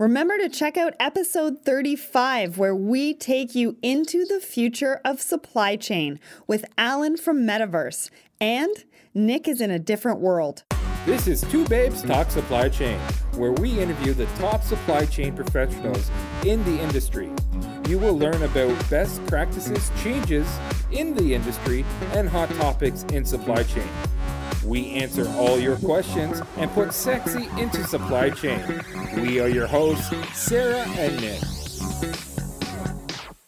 Remember to check out episode 35, where we take you into the future of supply chain with Alan from Metaverse, and Nick is in a different world. This is Two Babes Talk Supply Chain, where we interview the top supply chain professionals in the industry. You will learn about best practices, changes in the industry, and hot topics in supply chain. We answer all your questions and put sexy into supply chain. We are your hosts, Sarah and Nick.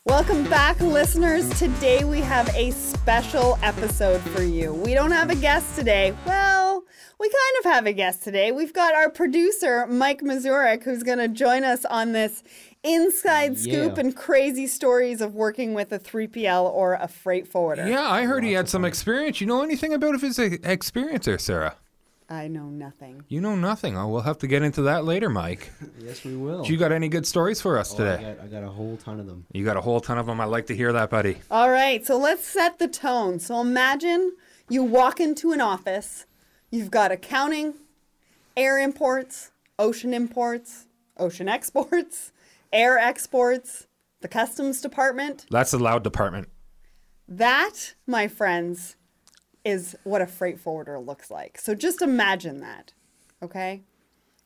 Welcome back, listeners. Today we have a special episode for you. We don't have a guest today. Well, we kind of have a guest today. We've got our producer, Mike Mazurek, who's going to join us on this inside scoop and crazy stories of working with a 3PL or a freight forwarder. Yeah, I heard he had some experience. You know anything about his experience there, Sarah? I know nothing. You know nothing. Oh, we'll have to get into that later, Mike. Yes, we will. You got any good stories for us today? I got a whole ton of them. You got a whole ton of them. I like to hear that, buddy. All right, so let's set the tone. So imagine you walk into an office. You've got accounting, air imports, ocean exports, air exports, the customs department. That's a loud department. That, my friends, is what a freight forwarder looks like. So just imagine that, okay?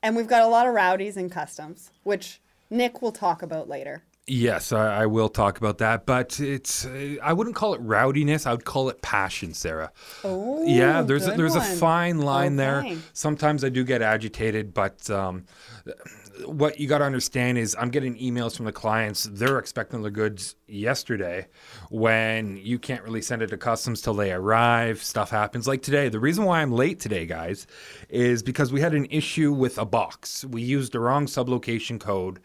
And we've got a lot of rowdies in customs, which Nick will talk about later. Yes, I will talk about that, but I wouldn't call it rowdiness. I would call it passion, Sarah. Oh, yeah, there's a fine line there. Sometimes I do get agitated, but what you got to understand is I'm getting emails from the clients. They're expecting the goods yesterday when you can't really send it to customs till they arrive. Stuff happens like today. The reason why I'm late today, guys, is because we had an issue with a box. We used the wrong sublocation code.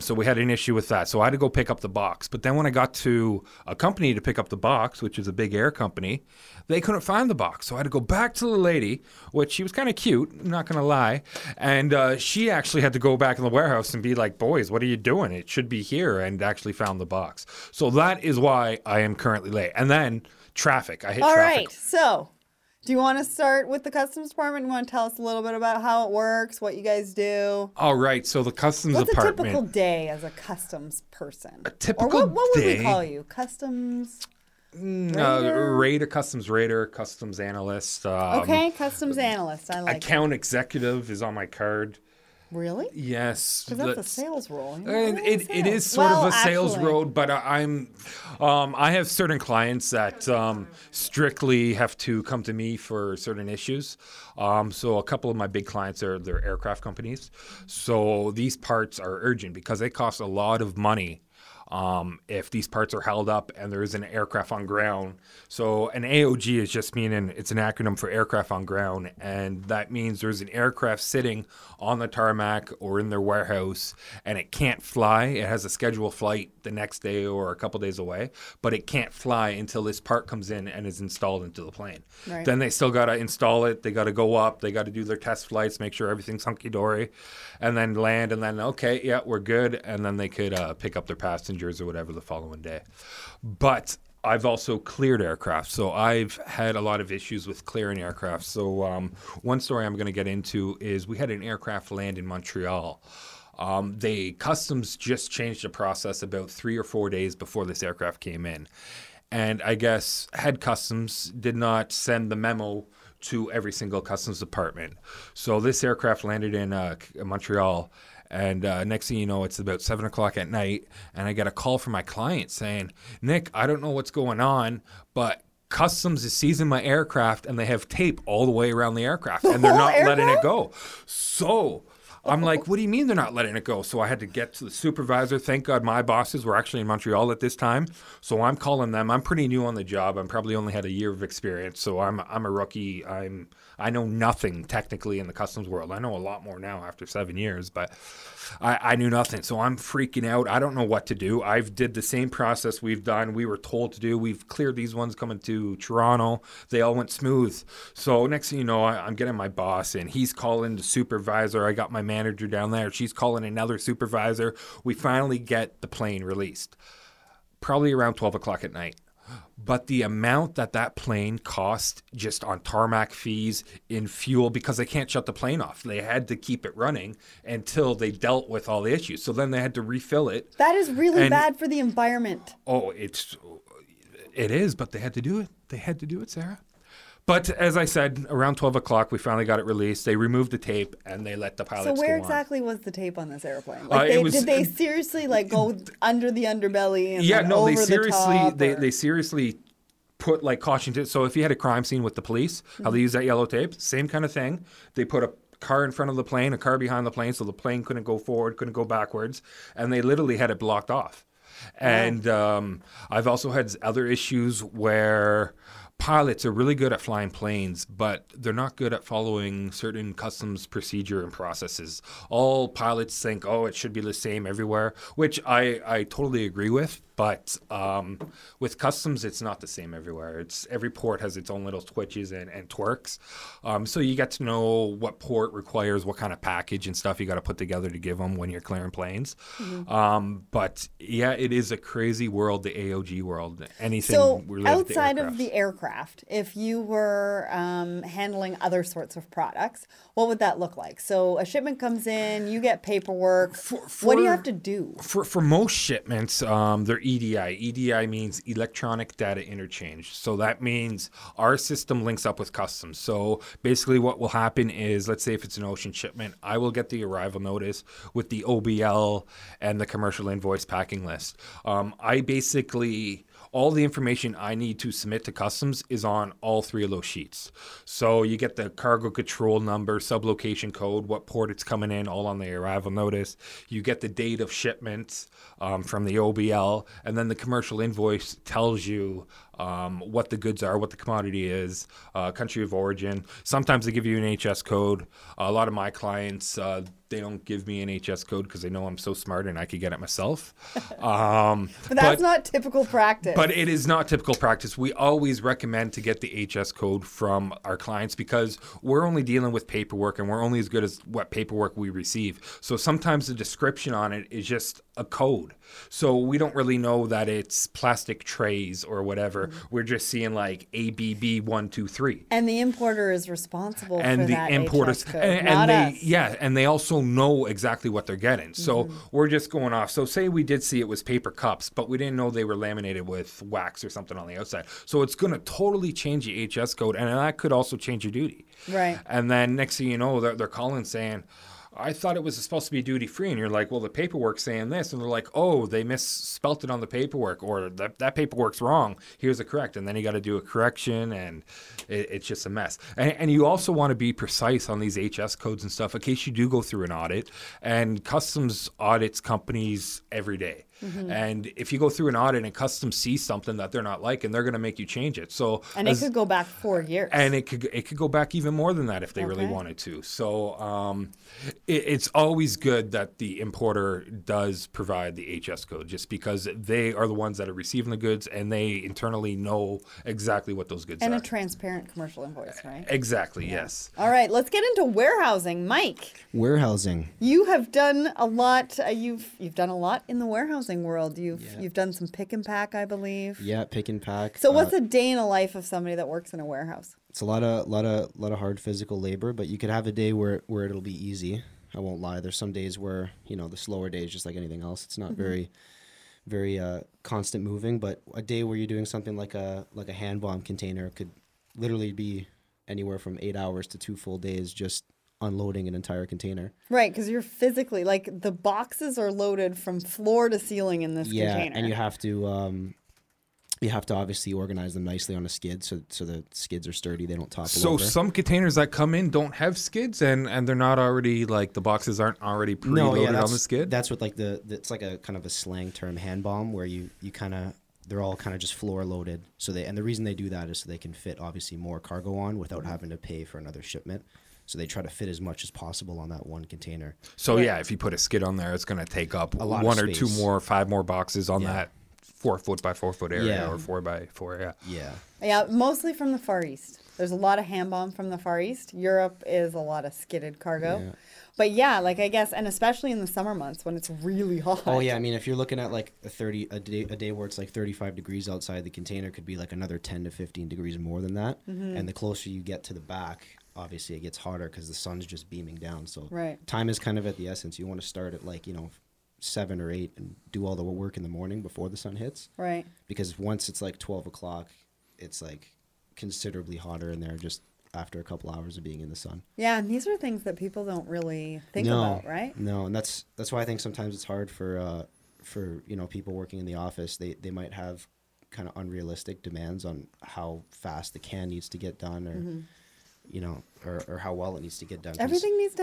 So we had an issue with that. So I had to go pick up the box. But then when I got to a company to pick up the box, which is a big air company, they couldn't find the box. So I had to go back to the lady, which she was kind of cute, I'm not going to lie. And she actually had to go back in the warehouse and be like, boys, what are you doing? It should be here, and actually found the box. So that is why I am currently late. And then traffic. All right. So do you want to start with the customs department? You want to tell us a little bit about how it works, what you guys do? All right. So the customs department. What's a typical day as a customs person? A typical day. Or what would we call you? Customs raider? A customs raider, customs analyst. Okay, customs analyst. I like account that. Executive is on my card. Really? Yes. Because that's a sales role. It is sort of a sales role, but I have certain clients that strictly have to come to me for certain issues. So a couple of my big clients they're aircraft companies. So these parts are urgent because they cost a lot of money. If these parts are held up and there is an aircraft on ground. So an AOG is just meaning it's an acronym for aircraft on ground, and that means there's an aircraft sitting on the tarmac or in their warehouse and it can't fly. It has a scheduled flight the next day or a couple days away, but it can't fly until this part comes in and is installed into the plane. Right. Then they still got to install it. They got to go up. They got to do their test flights, make sure everything's hunky-dory, and then land, and then, okay, yeah, we're good, and then they could pick up their passengers or whatever the following day. But I've also cleared aircraft. So I've had a lot of issues with clearing aircraft. So one story I'm going to get into is we had an aircraft land in Montreal. They customs just changed the process about 3 or 4 days before this aircraft came in. And I guess head customs did not send the memo to every single customs department. So this aircraft landed in Montreal. And next thing you know, it's about 7 o'clock at night, and I get a call from my client saying, Nick, I don't know what's going on, but customs is seizing my aircraft, and they have tape all the way around the aircraft, and they're not letting it go. So I'm like, what do you mean they're not letting it go? So I had to get to the supervisor. Thank God my bosses were actually in Montreal at this time. So I'm calling them. I'm pretty new on the job. I'm probably only had a year of experience. So I'm a rookie. I know nothing technically in the customs world. I know a lot more now after 7 years, but I knew nothing. So I'm freaking out. I don't know what to do. I've did the same process we've done. We were told to do. We've cleared these ones coming to Toronto. They all went smooth. So next thing you know, I'm getting my boss in. He's calling the supervisor. I got my manager down there. She's calling another supervisor. We finally get the plane released, probably around 12 o'clock at night. But the amount that that plane cost just on tarmac fees, in fuel, because they can't shut the plane off. They had to keep it running until they dealt with all the issues. So then they had to refill it. That is really bad for the environment. Oh, it is, but they had to do it. They had to do it, Sarah. But as I said, around 12 o'clock, we finally got it released. They removed the tape, and they let the pilots go on. So where exactly was the tape on this airplane? Like did they seriously go under the underbelly and over the top? They seriously put caution tape. So if you had a crime scene with the police, how they use that yellow tape, same kind of thing. They put a car in front of the plane, a car behind the plane, so the plane couldn't go forward, couldn't go backwards. And they literally had it blocked off. And I've also had other issues where pilots are really good at flying planes, but they're not good at following certain customs procedure and processes. All pilots think, it should be the same everywhere, which I totally agree with. But with customs, it's not the same everywhere. Every port has its own little twitches and twerks. So you get to know what port requires what kind of package and stuff you got to put together to give them when you're clearing planes. Mm-hmm. But yeah, it is a crazy world, the AOG world. So outside of the aircraft, if you were handling other sorts of products, what would that look like? So a shipment comes in, you get paperwork. What do you have to do? For most shipments, they're EDI. EDI means electronic data interchange. So that means our system links up with customs. So basically what will happen is, let's say if it's an ocean shipment, I will get the arrival notice with the OBL and the commercial invoice packing list. All the information I need to submit to customs is on all three of those sheets. So you get the cargo control number, sublocation code, what port it's coming in, all on the arrival notice. You get the date of shipment from the OBL, and then the commercial invoice tells you what the goods are, what the commodity is, country of origin. Sometimes they give you an HS code. A lot of my clients, they don't give me an HS code because they know I'm so smart and I could get it myself. But that's not typical practice. But it is not typical practice. We always recommend to get the HS code from our clients because we're only dealing with paperwork and we're only as good as what paperwork we receive. So sometimes the description on it is just a code. So we don't really know that it's plastic trays or whatever. We're just seeing ABB 123. And the importer is responsible for that HS code, not us. Yeah, and they also know exactly what they're getting. So we're just going off. So say we did see it was paper cups, but we didn't know they were laminated with wax or something on the outside. So it's going to totally change the HS code, and that could also change your duty. Right. And then next thing you know, they're calling saying, I thought it was supposed to be duty-free. And you're like, well, the paperwork's saying this. And they're like, oh, they misspelt it on the paperwork, or that paperwork's wrong. Here's the correct. And then you got to do a correction, and it's just a mess. And you also want to be precise on these HS codes and stuff in case you do go through an audit. And customs audits companies every day. Mm-hmm. And if you go through an audit and customs sees something that they're not liking, they're going to make you change it. It could go back 4 years. And it could go back even more than that if they really wanted to. So it's always good that the importer does provide the HS code just because they are the ones that are receiving the goods and they internally know exactly what those goods are. And a transparent commercial invoice, right? Exactly, yes. All right, let's get into warehousing. Mike. Warehousing. You have done a lot. You've done a lot in the warehousing world. You've done some pick and pack, I believe. Yeah, pick and pack. So what's a day in the life of somebody that works in a warehouse? It's a lot of hard physical labor, but you could have a day where it'll be easy. I won't lie. There's some days where, the slower days, just like anything else. It's not very, very constant moving, but a day where you're doing something like a hand bomb container could literally be anywhere from 8 hours to 2 full days just unloading an entire container. Right, because you're physically, the boxes are loaded from floor to ceiling in this container. Yeah, and you have to obviously organize them nicely on a skid so the skids are sturdy, they don't topple over. So some containers that come in don't have skids and they're not already, the boxes aren't already preloaded on the skid? That's what, it's a kind of a slang term, hand bomb, where you kind of, they're all kind of just floor loaded. And the reason they do that is so they can fit, obviously, more cargo on without having to pay for another shipment. So they try to fit as much as possible on that one container. So if you put a skid on there, it's going to take up a lot, 5 more boxes on that 4 foot by 4 foot area or 4 by 4. Yeah. Yeah. Mostly from the Far East. There's a lot of hand bomb from the Far East. Europe is a lot of skidded cargo. Yeah. But yeah, like I guess, and especially in the summer months when it's really hot. Oh yeah, I mean, if you're looking at like a day where it's like 35 degrees outside, the container could be like another 10 to 15 degrees more than that. Mm-hmm. And the closer you get to the back, obviously it gets hotter because the sun's just beaming down. So right. Time is kind of at the essence. You want to start at like, 7 or 8 and do all the work in the morning before the sun hits. Right. Because once it's like 12 o'clock, it's like considerably hotter in there just after a couple hours of being in the sun. Yeah, and these are things that people don't really think about, right? No, and that's why I think sometimes it's hard for people working in the office. They might have kind of unrealistic demands on how fast the can needs to get done or mm-hmm. Or how well it needs to get done. Everything needs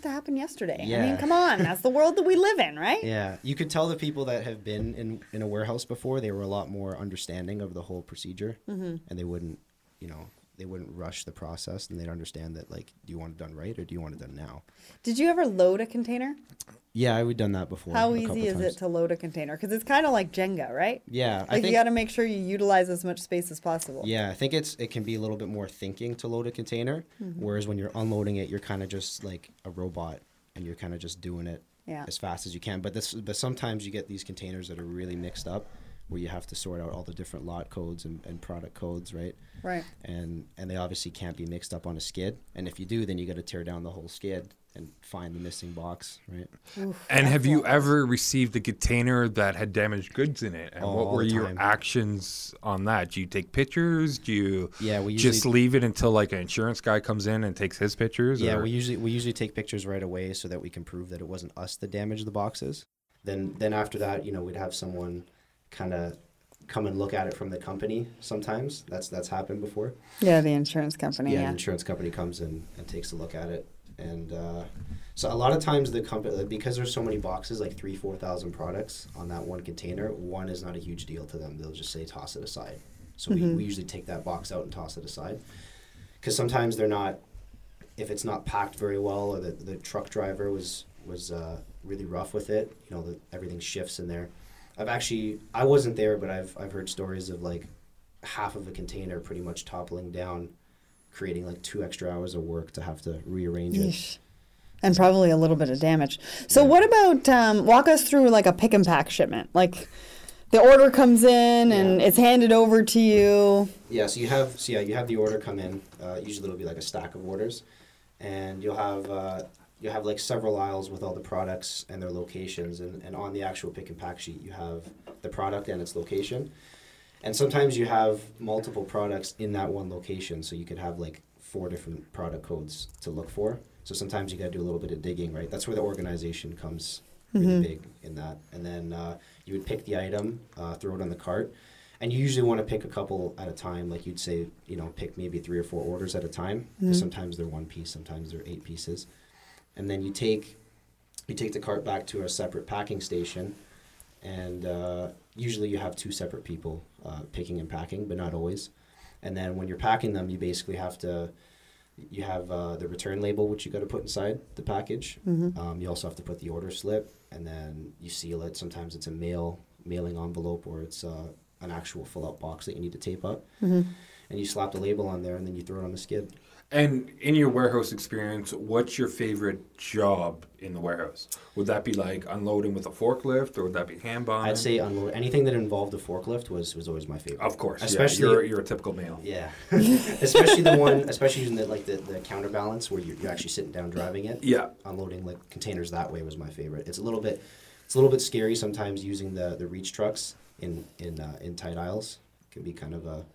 to happen yesterday. Yeah. I mean, come on, that's the world that we live in, right? Yeah, you could tell the people that have been in a warehouse before, they were a lot more understanding of the whole procedure, mm-hmm. and they wouldn't rush the process, and they'd understand that, like, do you want it done right or do you want it done now? Did you ever load a container? Yeah, we've done that before. How easy is it to load a container? Because it's kind of like Jenga, right? Yeah. Like, I think you got to make sure you utilize as much space as possible. Yeah, I think it can be a little bit more thinking to load a container, mm-hmm. whereas when you're unloading it, you're kind of just like a robot, and you're kind of just doing it as fast as you can. But sometimes you get these containers that are really mixed up, where you have to sort out all the different lot codes and product codes, right? Right. And they obviously can't be mixed up on a skid. And if you do, then you got to tear down the whole skid and find the missing box, right? Oof, and have you ever received a container that had damaged goods in it? And what were your actions on that? Do you take pictures? Do you just leave it until like an insurance guy comes in and takes his pictures? Yeah, we usually take pictures right away so that we can prove that it wasn't us that damaged the boxes. Then after that, we'd have someone kind of come and look at it from the company. Sometimes that's happened before. Yeah, the insurance company. Yeah, the insurance company comes in and takes a look at it, and so a lot of times the company, because there's so many boxes, like 3,000-4,000 products on that one container, one is not a huge deal to them. They'll just say toss it aside. So mm-hmm. we usually take that box out and toss it aside, because sometimes they're not, if it's not packed very well, or the truck driver was really rough with it. Everything shifts in there. I wasn't there, but I've heard stories of like half of a container pretty much toppling down, creating like 2 extra hours of work to have to rearrange it. And probably a little bit of damage. So what about, walk us through like a pick and pack shipment. Like the order comes in and it's handed over to you. Yeah, so you have the order come in. Usually it'll be like a stack of orders, and you'll have like several aisles with all the products and their locations, and on the actual pick and pack sheet you have the product and its location, and sometimes you have multiple products in that one location, so you could have like 4 different product codes to look for. So sometimes you got to do a little bit of digging, right? That's where the organization comes really mm-hmm. big in that. And then you would pick the item, throw it on the cart, and you usually want to pick a couple at a time. Like you'd say, pick maybe 3 or 4 orders at a time, because mm-hmm. sometimes they're 1 piece, sometimes they're 8 pieces. And then you take the cart back to a separate packing station, and usually you have 2 separate people picking and packing, but not always. And then when you're packing them, you basically have the return label, which you got to put inside the package. Mm-hmm. You also have to put the order slip, and then you seal it. Sometimes it's a mailing envelope, or it's an actual fill-out box that you need to tape up. Mm-hmm. And you slap the label on there, and then you throw it on the skid. And in your warehouse experience, what's your favorite job in the warehouse? Would that be like unloading with a forklift, or would that be hand bombing? I'd say unload. Anything that involved a forklift was always my favorite. Of course, especially you're a typical male. Yeah, especially using the counterbalance where you're actually sitting down driving it. Yeah, unloading like containers that way was my favorite. It's a little bit scary sometimes using the reach trucks in tight aisles. It can be kind of a.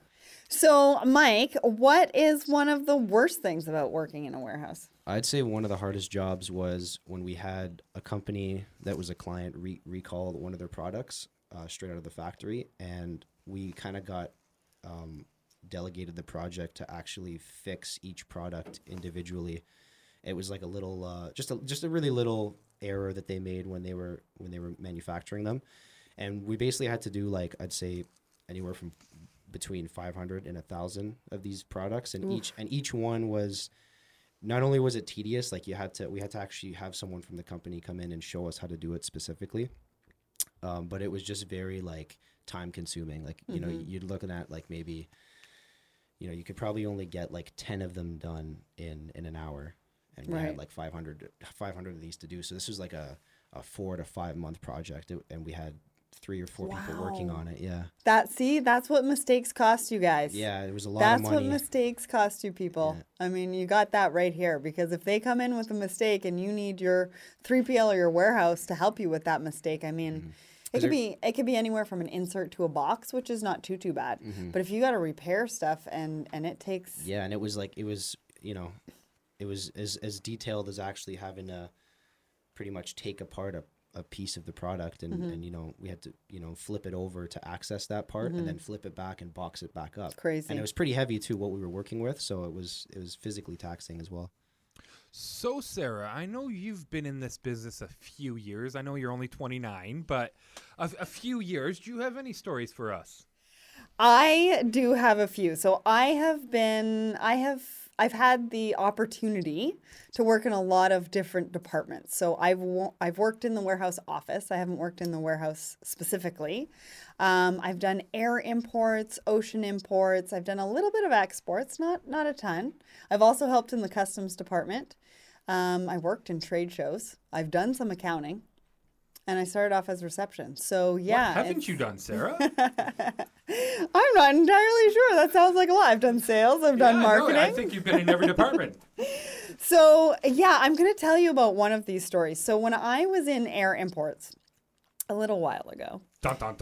So, Mike, what is one of the worst things about working in a warehouse? I'd say one of the hardest jobs was when we had a company that was a client recall one of their products straight out of the factory, and we kind of got delegated the project to actually fix each product individually. It was like a little, just a really little error that they made when they were manufacturing them, and we basically had to do like I'd say anywhere from between 500 and 1,000 of these products, and each one was, not only was it tedious, like we had to actually have someone from the company come in and show us how to do it specifically, but it was just very like time consuming. Like mm-hmm. You're looking at like maybe you know, you could probably only get like 10 of them done in an hour. And we had like 500 of these to do. So this was like a 4 to 5 month project. And we had 3 or 4 people working on it. Yeah. That's what mistakes cost you guys. Yeah. It was a lot of money. That's what mistakes cost you people. Yeah. I mean, you got that right here, because if they come in with a mistake and you need your 3PL or your warehouse to help you with that mistake, I mean, it could be anywhere from an insert to a box, which is not too bad. Mm-hmm. But if you got to repair stuff and it takes. Yeah. And it was as detailed as actually having to pretty much take apart a piece of the product and, mm-hmm. and, you know, we had to, you know, flip it over to access that part mm-hmm. and then flip it back and box it back up. Crazy. And it was pretty heavy too, what we were working with. So it was physically taxing as well. So Sarah, I know you've been in this business a few years. I know you're only 29, but a few years. Do you have any stories for us? I do have a few. So I've had the opportunity to work in a lot of different departments. So I've worked in the warehouse office. I haven't worked in the warehouse specifically. I've done air imports, ocean imports. I've done a little bit of exports, not a ton. I've also helped in the customs department. I worked in trade shows. I've done some accounting. And I started off as reception. So, yeah. What haven't you done, Sarah? I'm not entirely sure. That sounds like a lot. I've done sales. I've done marketing. No, I think you've been in every department. So, yeah, I'm going to tell you about one of these stories. So, when I was in air imports a little while ago. Dun, dun,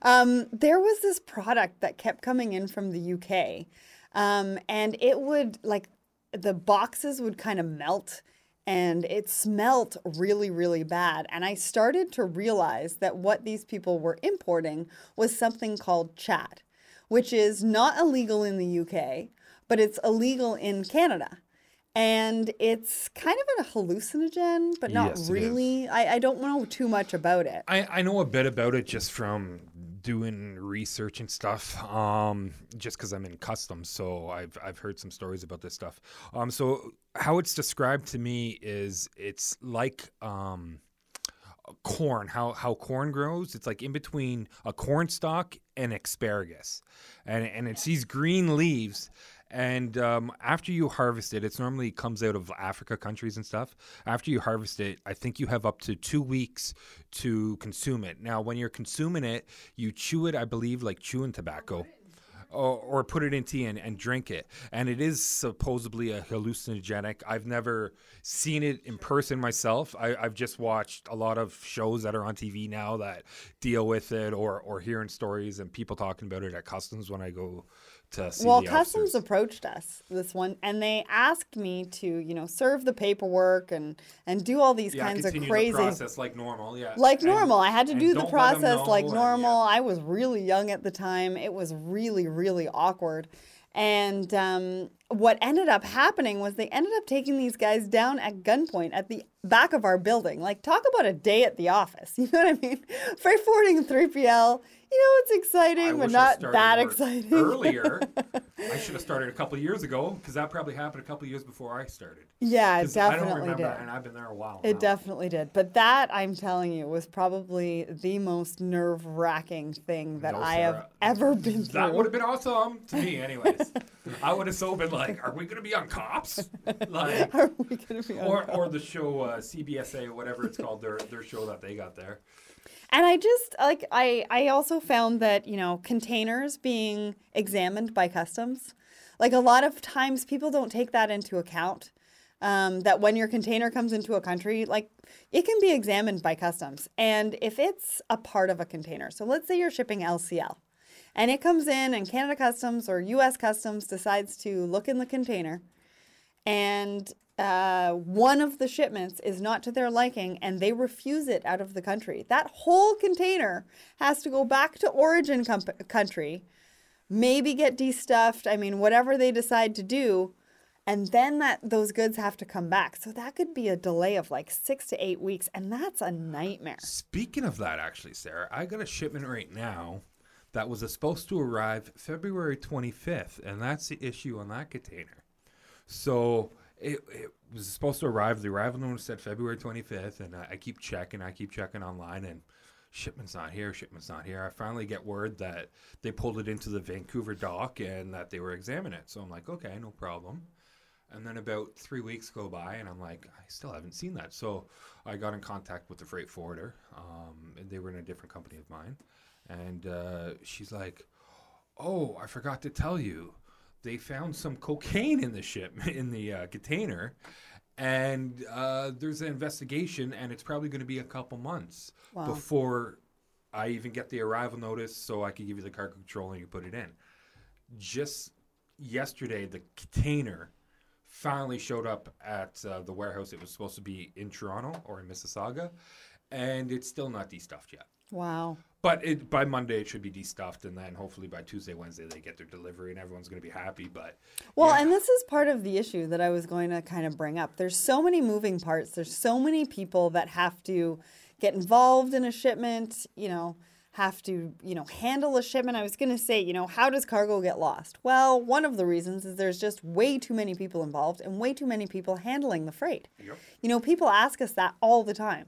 dun. There was this product that kept coming in from the UK. And it would, like, the boxes would kind of melt. And it smelt really, really bad. And I started to realize that what these people were importing was something called chat, which is not illegal in the UK, but it's illegal in Canada. And it's kind of a hallucinogen, but not really. I don't know too much about it. I know a bit about it just from doing research and stuff, just because I'm in customs. So I've heard some stories about this stuff. So how it's described to me is it's like corn, how corn grows. It's like in between a corn stalk and asparagus. And it's these green leaves. And after you harvest it, it normally comes out of Africa countries and stuff. After you harvest it, I think you have up to 2 weeks to consume it. Now, when you're consuming it, you chew it, I believe, like chewing tobacco or put it in tea and drink it. And it is supposedly a hallucinogenic. I've never seen it in person myself. I've just watched a lot of shows that are on TV now that deal with it or hearing stories and people talking about it at customs when I go. Well, customs approached us this one, and they asked me to, you know, serve the paperwork and do all these kinds of crazy process like normal. Yeah, like normal. I had to do the process like normal. I was really young at the time. It was really, really awkward. And what ended up happening was they ended up taking these guys down at gunpoint at the back of our building. Like, talk about a day at the office. You know what I mean? Freight forwarding and 3PL. You know, it's exciting, but not that exciting. Earlier, I should have started a couple years ago, because that probably happened a couple years before I started. Yeah, it definitely did. I don't remember, and I've been there a while now. It definitely did. But that, I'm telling you, was probably the most nerve-wracking thing that I have ever been through. That would have been awesome to me anyways. I would have so been like, are we going to be on Cops? Like, are we going to be on Cops? Or the show CBSA, whatever it's called, their show that they got there. And I just, like, I also found that, you know, containers being examined by customs, like a lot of times people don't take that into account, that when your container comes into a country, like it can be examined by customs. And if it's a part of a container, so let's say you're shipping LCL and it comes in and Canada Customs or U.S. Customs decides to look in the container and one of the shipments is not to their liking and they refuse it out of the country. That whole container has to go back to origin country, maybe get destuffed, I mean, whatever they decide to do, and then those goods have to come back. So that could be a delay of like 6 to 8 weeks, and that's a nightmare. Speaking of that, actually, Sarah, I got a shipment right now that was supposed to arrive February 25th, and that's the issue on that container. So It was supposed to arrive. The arrival notice said February 25th, and I keep checking online, and shipment's not here. I finally get word that they pulled it into the Vancouver dock and that they were examining it. So I'm like, okay, no problem. And then about 3 weeks go by and I'm like, I still haven't seen that. So I got in contact with the freight forwarder. And they were in a different company of mine. And she's like, oh, I forgot to tell you. They found some cocaine in the container. And there's an investigation, and it's probably going to be a couple months before I even get the arrival notice so I can give you the cargo control and you put it in. Just yesterday, the container finally showed up at the warehouse. It was supposed to be in Toronto or in Mississauga, and it's still not destuffed yet. Wow. But by Monday, it should be destuffed, and then hopefully by Tuesday, Wednesday, they get their delivery, and everyone's going to be happy. But and this is part of the issue that I was going to kind of bring up. There's so many moving parts. There's so many people that have to get involved in a shipment, have to, handle a shipment. I was going to say, how does cargo get lost? Well, one of the reasons is there's just way too many people involved and way too many people handling the freight. Yep. People ask us that all the time.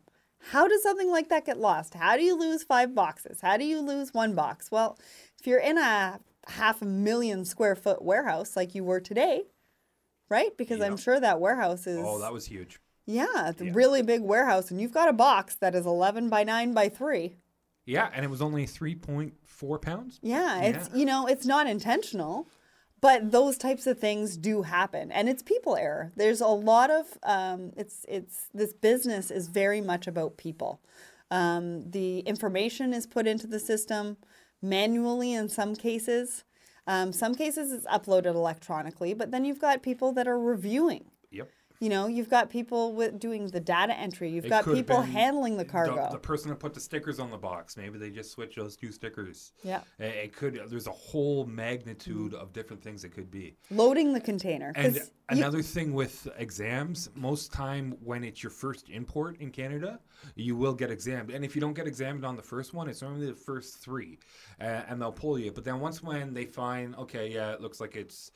How does something like that get lost? How do you lose 5 boxes? How do you lose 1 box? Well, if you're in a 500,000 square foot warehouse like you were today, right? Because I'm sure that warehouse is... Oh, that was huge. Yeah, it's a really big warehouse. And you've got a box that is 11 by 9 by 3. Yeah, and it was only 3.4 pounds. Yeah, it's it's not intentional. But those types of things do happen, and it's people error. There's a lot of this business is very much about people. The information is put into the system manually in some cases. Some cases it's uploaded electronically, but then you've got people that are reviewing. Yep. You've got people doing the data entry. You've got people handling the cargo. The person that put the stickers on the box. Maybe they just switch those 2 stickers. Yeah. It could. There's a whole magnitude of different things it could be. Loading the container. And another thing with exams, most time when it's your first import in Canada, you will get examined. And if you don't get examined on the first one, it's normally the first 3. And they'll pull you. But then when they find, okay, yeah, it looks like it's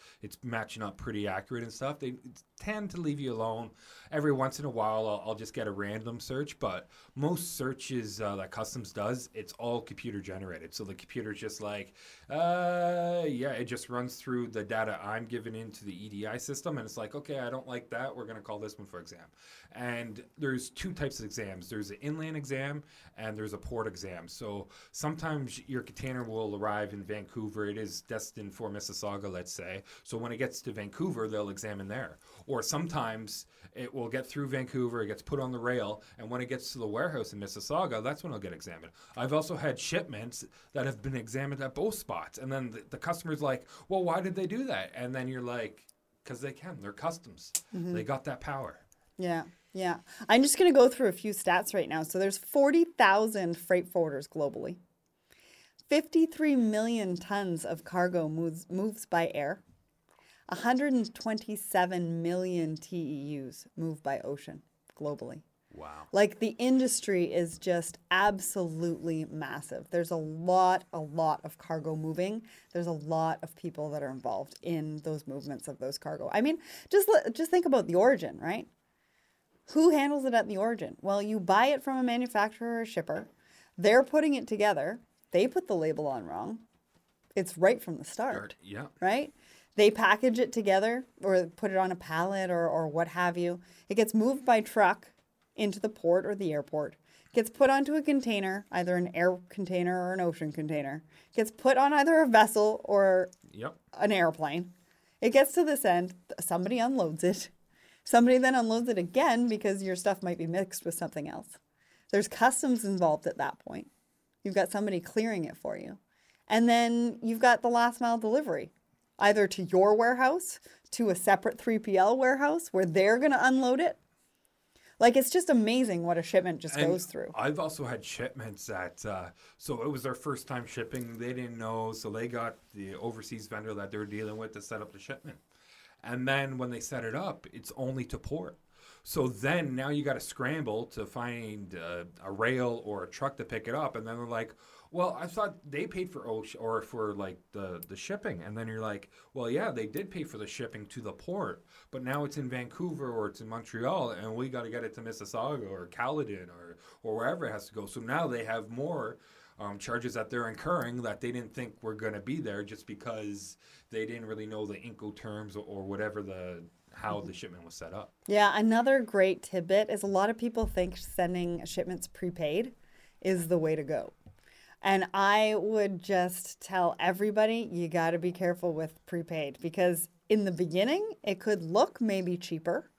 matching up pretty accurate and stuff, they tend to leave you alone. Every once in a while, I'll just get a random search, but most searches that Customs does, it's all computer generated. So the computer's just like, it just runs through the data I'm given into the EDI system, and it's like, okay, I don't like that. We're going to call this one for exam. And there's 2 types of exams. There's an inland exam, and there's a port exam. So sometimes your container will arrive in Vancouver. It is destined for Mississauga, let's say. So when it gets to Vancouver, they'll examine there. Or sometimes it will get through Vancouver, it gets put on the rail, and when it gets to the warehouse in Mississauga, that's when it'll get examined. I've also had shipments that have been examined at both spots, and then the customer's like, well, why did they do that? And then you're like, because they can. They're Customs. Mm-hmm. They got that power. Yeah, yeah. I'm just going to go through a few stats right now. So there's 40,000 freight forwarders globally. 53 million tons of cargo moves by air. 127 million TEUs moved by ocean globally. Wow. Like the industry is just absolutely massive. There's a lot of cargo moving. There's a lot of people that are involved in those movements of those cargo. I mean, just think about the origin, right? Who handles it at the origin? Well, you buy it from a manufacturer or a shipper. They're putting it together. They put the label on wrong. It's right from the start. Yeah. Right? They package it together or put it on a pallet or what have you. It gets moved by truck into the port or the airport. It gets put onto a container, either an air container or an ocean container. It gets put on either a vessel or an airplane. It gets to this end. Somebody unloads it. Somebody then unloads it again because your stuff might be mixed with something else. There's customs involved at that point. You've got somebody clearing it for you. And then you've got the last mile delivery, either to your warehouse, to a separate 3PL warehouse where they're going to unload it. Like, it's just amazing what a shipment just goes through. I've also had shipments that, so it was their first time shipping. They didn't know, so they got the overseas vendor that they're dealing with to set up the shipment. And then when they set it up, it's only to port. So then now you got to scramble to find a rail or a truck to pick it up. And then they're like, well, I thought they paid for the shipping. And then you're like, well, yeah, they did pay for the shipping to the port, but now it's in Vancouver or it's in Montreal, and we got to get it to Mississauga or Caledon or wherever it has to go. So now they have more charges that they're incurring that they didn't think were going to be there just because they didn't really know the Incoterms or whatever how the shipment was set up. Yeah, another great tidbit is a lot of people think sending shipments prepaid is the way to go. And I would just tell everybody, you got to be careful with prepaid, because in the beginning, it could look maybe cheaper,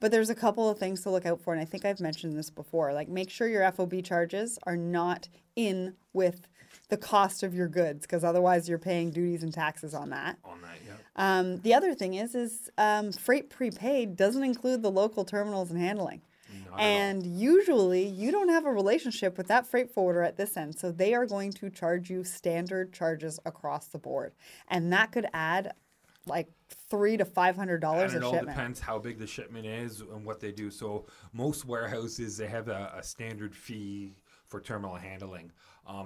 but there's a couple of things to look out for. And I think I've mentioned this before, like make sure your FOB charges are not in with the cost of your goods, because otherwise you're paying duties and taxes on that. On that, yeah. The other thing is freight prepaid doesn't include the local terminals and handling. And usually you don't have a relationship with that freight forwarder at this end. So they are going to charge you standard charges across the board. And that could add like $300 to $500 a shipment. And it all depends how big the shipment is and what they do. So most warehouses, they have a standard fee for terminal handling.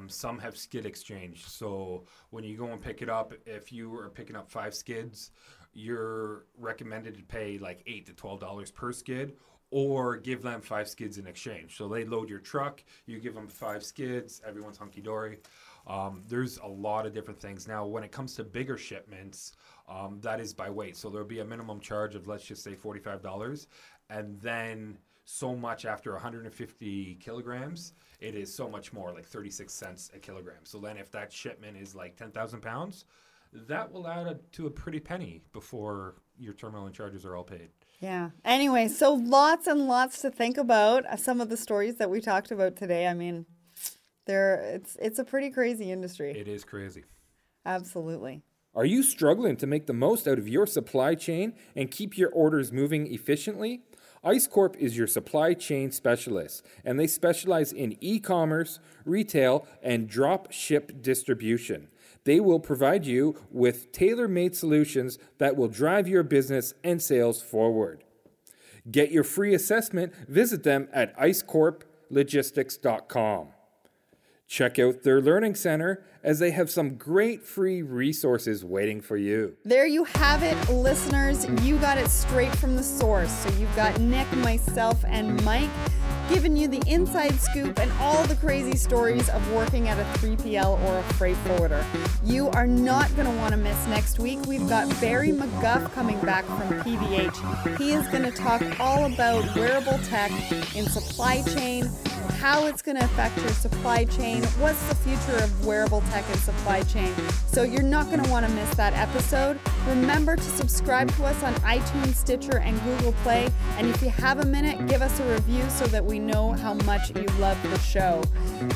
Some have skid exchange. So when you go and pick it up, if you are picking up 5 skids, you're recommended to pay like $8 to $12 per skid, or give them 5 skids in exchange. So they load your truck, you give them 5 skids, everyone's hunky-dory. There's a lot of different things. Now, when it comes to bigger shipments, that is by weight. So there'll be a minimum charge of, let's just say, $45, and then so much after 150 kilograms, it is so much more, like 36 cents a kilogram. So then if that shipment is like 10,000 pounds, that will add to a pretty penny before your terminal and charges are all paid. Yeah. Anyway, so lots and lots to think about. Some of the stories that we talked about today, I mean, it's a pretty crazy industry. It is crazy. Absolutely. Are you struggling to make the most out of your supply chain and keep your orders moving efficiently? IceCorp is your supply chain specialist, and they specialize in e-commerce, retail, and drop ship distribution. They will provide you with tailor-made solutions that will drive your business and sales forward. Get your free assessment. Visit them at IceCorpLogistics.com. Check out their Learning Center, as they have some great free resources waiting for you. There you have it, listeners. You got it straight from the source. So you've got Nick, myself, and Mike giving you the inside scoop and all the crazy stories of working at a 3PL or a freight forwarder. You are not going to want to miss next week. We've got Barry McGuff coming back from PBH. He is going to talk all about wearable tech in supply chain, how it's going to affect your supply chain, what's the future of wearable tech and supply chain. So you're not going to want to miss that episode. Remember to subscribe to us on iTunes, Stitcher, and Google Play. And if you have a minute, give us a review so that we know how much you love the show.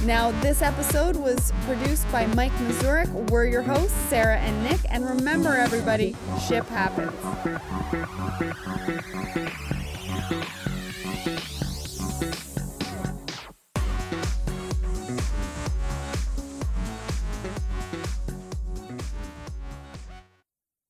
Now, this episode was produced by Mike Mazurek. We're your hosts, Sarah and Nick. And remember, everybody, ship happens.